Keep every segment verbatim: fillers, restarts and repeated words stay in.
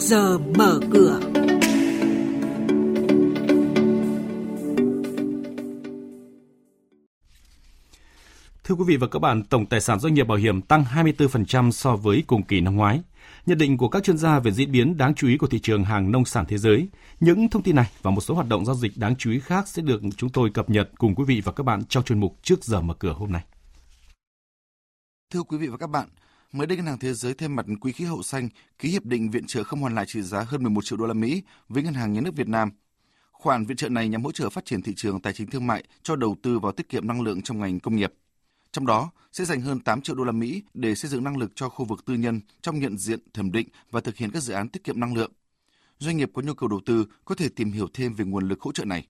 trước giờ mở cửa. Thưa quý vị và các bạn, tổng tài sản doanh nghiệp bảo hiểm tăng hai mươi tư phần trăm so với cùng kỳ năm ngoái. Nhận định của các chuyên gia về diễn biến đáng chú ý của thị trường hàng nông sản thế giới. Những thông tin này và một số hoạt động giao dịch đáng chú ý khác sẽ được chúng tôi cập nhật cùng quý vị và các bạn trong chuyên mục Trước giờ mở cửa hôm nay. Thưa quý vị và các bạn, mới đây Ngân hàng Thế giới thay mặt Quỹ khí hậu xanh ký hiệp định viện trợ không hoàn lại trị giá hơn mười một triệu đô la Mỹ với Ngân hàng Nhà nước Việt Nam. Khoản viện trợ này nhằm hỗ trợ phát triển thị trường tài chính thương mại cho đầu tư vào tiết kiệm năng lượng trong ngành công nghiệp. Trong đó sẽ dành hơn tám triệu đô la Mỹ để xây dựng năng lực cho khu vực tư nhân trong nhận diện, thẩm định và thực hiện các dự án tiết kiệm năng lượng. Doanh nghiệp có nhu cầu đầu tư có thể tìm hiểu thêm về nguồn lực hỗ trợ này.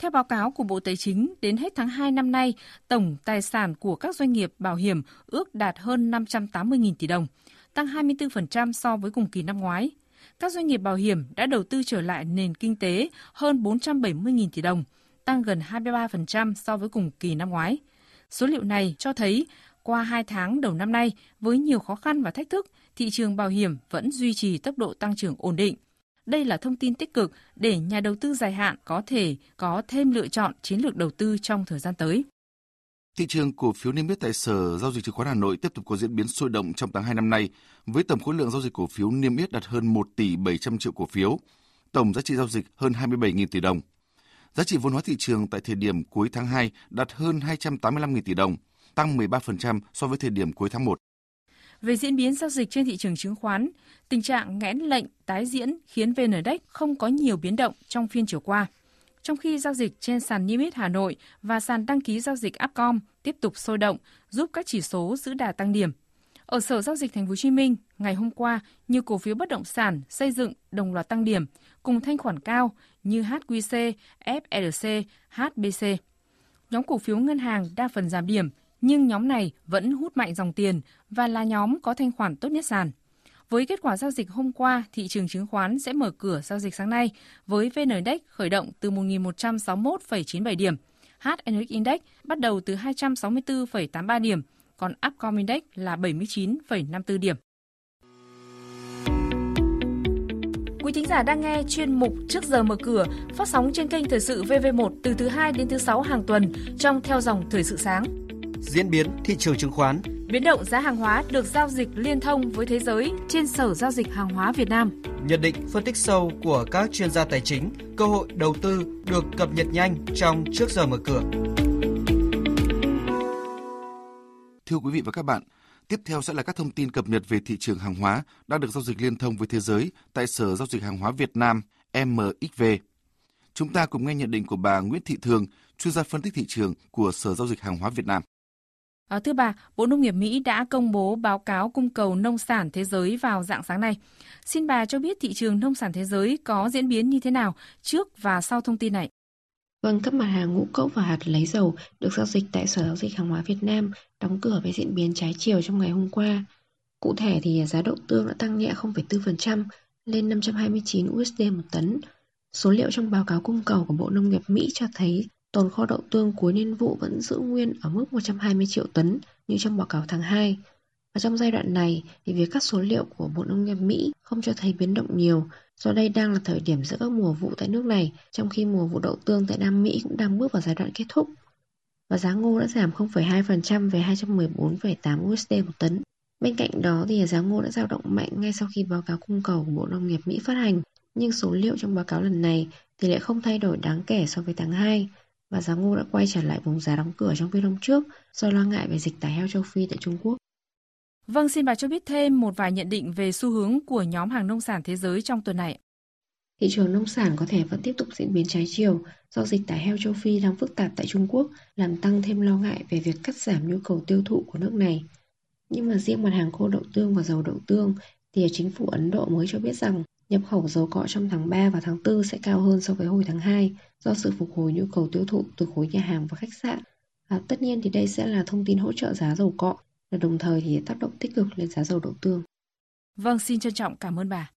Theo báo cáo của Bộ Tài chính, đến hết tháng hai năm nay, tổng tài sản của các doanh nghiệp bảo hiểm ước đạt hơn năm trăm tám mươi nghìn tỷ đồng, tăng hai mươi tư phần trăm so với cùng kỳ năm ngoái. Các doanh nghiệp bảo hiểm đã đầu tư trở lại nền kinh tế hơn bốn trăm bảy mươi nghìn tỷ đồng, tăng gần hai mươi ba phần trăm so với cùng kỳ năm ngoái. Số liệu này cho thấy, qua hai tháng đầu năm nay, với nhiều khó khăn và thách thức, thị trường bảo hiểm vẫn duy trì tốc độ tăng trưởng ổn định. Đây là thông tin tích cực để nhà đầu tư dài hạn có thể có thêm lựa chọn chiến lược đầu tư trong thời gian tới. Thị trường cổ phiếu niêm yết tại Sở Giao dịch Chứng khoán Hà Nội tiếp tục có diễn biến sôi động trong tháng hai năm nay, với tổng khối lượng giao dịch cổ phiếu niêm yết đạt hơn một tỷ bảy trăm triệu cổ phiếu, tổng giá trị giao dịch hơn hai mươi bảy nghìn tỷ đồng. Giá trị vốn hóa thị trường tại thời điểm cuối tháng hai đạt hơn hai trăm tám mươi lăm nghìn tỷ đồng, tăng mười ba phần trăm so với thời điểm cuối tháng một. Về diễn biến giao dịch trên thị trường chứng khoán, tình trạng nghẽn lệnh tái diễn khiến vê en-Index không có nhiều biến động trong phiên chiều qua. Trong khi giao dịch trên sàn niêm yết Hà Nội và sàn đăng ký giao dịch Upcom tiếp tục sôi động, giúp các chỉ số giữ đà tăng điểm. Ở Sở Giao dịch Thành phố Hồ Chí Minh, ngày hôm qua, nhiều cổ phiếu bất động sản, xây dựng đồng loạt tăng điểm cùng thanh khoản cao như hát quy xê, ép lờ xê, hát bê xê. Nhóm cổ phiếu ngân hàng đa phần giảm điểm, nhưng nhóm này vẫn hút mạnh dòng tiền và là nhóm có thanh khoản tốt nhất sàn. Với kết quả giao dịch hôm qua, thị trường chứng khoán sẽ mở cửa giao dịch sáng nay với vê en-Index khởi động từ một nghìn một trăm sáu mươi mốt phẩy chín mươi bảy điểm, hát en ích Index bắt đầu từ hai trăm sáu mươi tư phẩy tám mươi ba điểm, còn Upcom Index là bảy mươi chín phẩy năm mươi tư điểm. Quý thính giả đang nghe chuyên mục Trước giờ mở cửa phát sóng trên kênh Thời sự vê vê một từ thứ hai đến thứ sáu hàng tuần trong Theo dòng Thời sự sáng. Diễn biến thị trường chứng khoán, biến động giá hàng hóa được giao dịch liên thông với thế giới trên Sở Giao dịch Hàng hóa Việt Nam. Nhận định, phân tích sâu của các chuyên gia tài chính, cơ hội đầu tư được cập nhật nhanh trong Trước giờ mở cửa. Thưa quý vị và các bạn, tiếp theo sẽ là các thông tin cập nhật về thị trường hàng hóa đang được giao dịch liên thông với thế giới tại Sở Giao dịch Hàng hóa Việt Nam em ích vê. Chúng ta cùng nghe nhận định của bà Nguyễn Thị Thường, chuyên gia phân tích thị trường của Sở Giao dịch Hàng hóa Việt Nam. À, thưa bà, Bộ Nông nghiệp Mỹ đã công bố báo cáo cung cầu nông sản thế giới vào rạng sáng nay. Xin bà cho biết thị trường nông sản thế giới có diễn biến như thế nào trước và sau thông tin này. Vâng, các mặt hàng ngũ cốc và hạt lấy dầu được giao dịch tại Sở Giao dịch Hàng hóa Việt Nam đóng cửa với diễn biến trái chiều trong ngày hôm qua. Cụ thể thì giá đậu tương đã tăng nhẹ không phẩy bốn phần trăm lên năm trăm hai mươi chín đô la một tấn. Số liệu trong báo cáo cung cầu của Bộ Nông nghiệp Mỹ cho thấy tồn kho đậu tương cuối niên vụ vẫn giữ nguyên ở mức một trăm hai mươi triệu tấn như trong báo cáo tháng hai. Và trong giai đoạn này thì việc các số liệu của Bộ Nông nghiệp Mỹ không cho thấy biến động nhiều, do đây đang là thời điểm giữa các mùa vụ tại nước này, trong khi mùa vụ đậu tương tại Nam Mỹ cũng đang bước vào giai đoạn kết thúc. Và giá ngô đã giảm không phẩy hai phần trăm về hai trăm mười bốn phẩy tám đô la một tấn. Bên cạnh đó thì giá ngô đã dao động mạnh ngay sau khi báo cáo cung cầu của Bộ Nông nghiệp Mỹ phát hành, nhưng số liệu trong báo cáo lần này thì lại không thay đổi đáng kể so với tháng hai. Và giá ngô đã quay trở lại vùng giá đóng cửa trong phiên hôm trước do lo ngại về dịch tả heo châu Phi tại Trung Quốc. Vâng, xin bà cho biết thêm một vài nhận định về xu hướng của nhóm hàng nông sản thế giới trong tuần này. Thị trường nông sản có thể vẫn tiếp tục diễn biến trái chiều do dịch tả heo châu Phi đang phức tạp tại Trung Quốc, làm tăng thêm lo ngại về việc cắt giảm nhu cầu tiêu thụ của nước này. Nhưng mà riêng mặt hàng khô đậu tương và dầu đậu tương thì chính phủ Ấn Độ mới cho biết rằng nhập khẩu dầu cọ trong tháng ba và tháng tư sẽ cao hơn so với hồi tháng hai do sự phục hồi nhu cầu tiêu thụ từ khối nhà hàng và khách sạn. À, tất nhiên thì đây sẽ là thông tin hỗ trợ giá dầu cọ, đồng thời thì tác động tích cực lên giá dầu đậu tương. Vâng, xin trân trọng cảm ơn bà.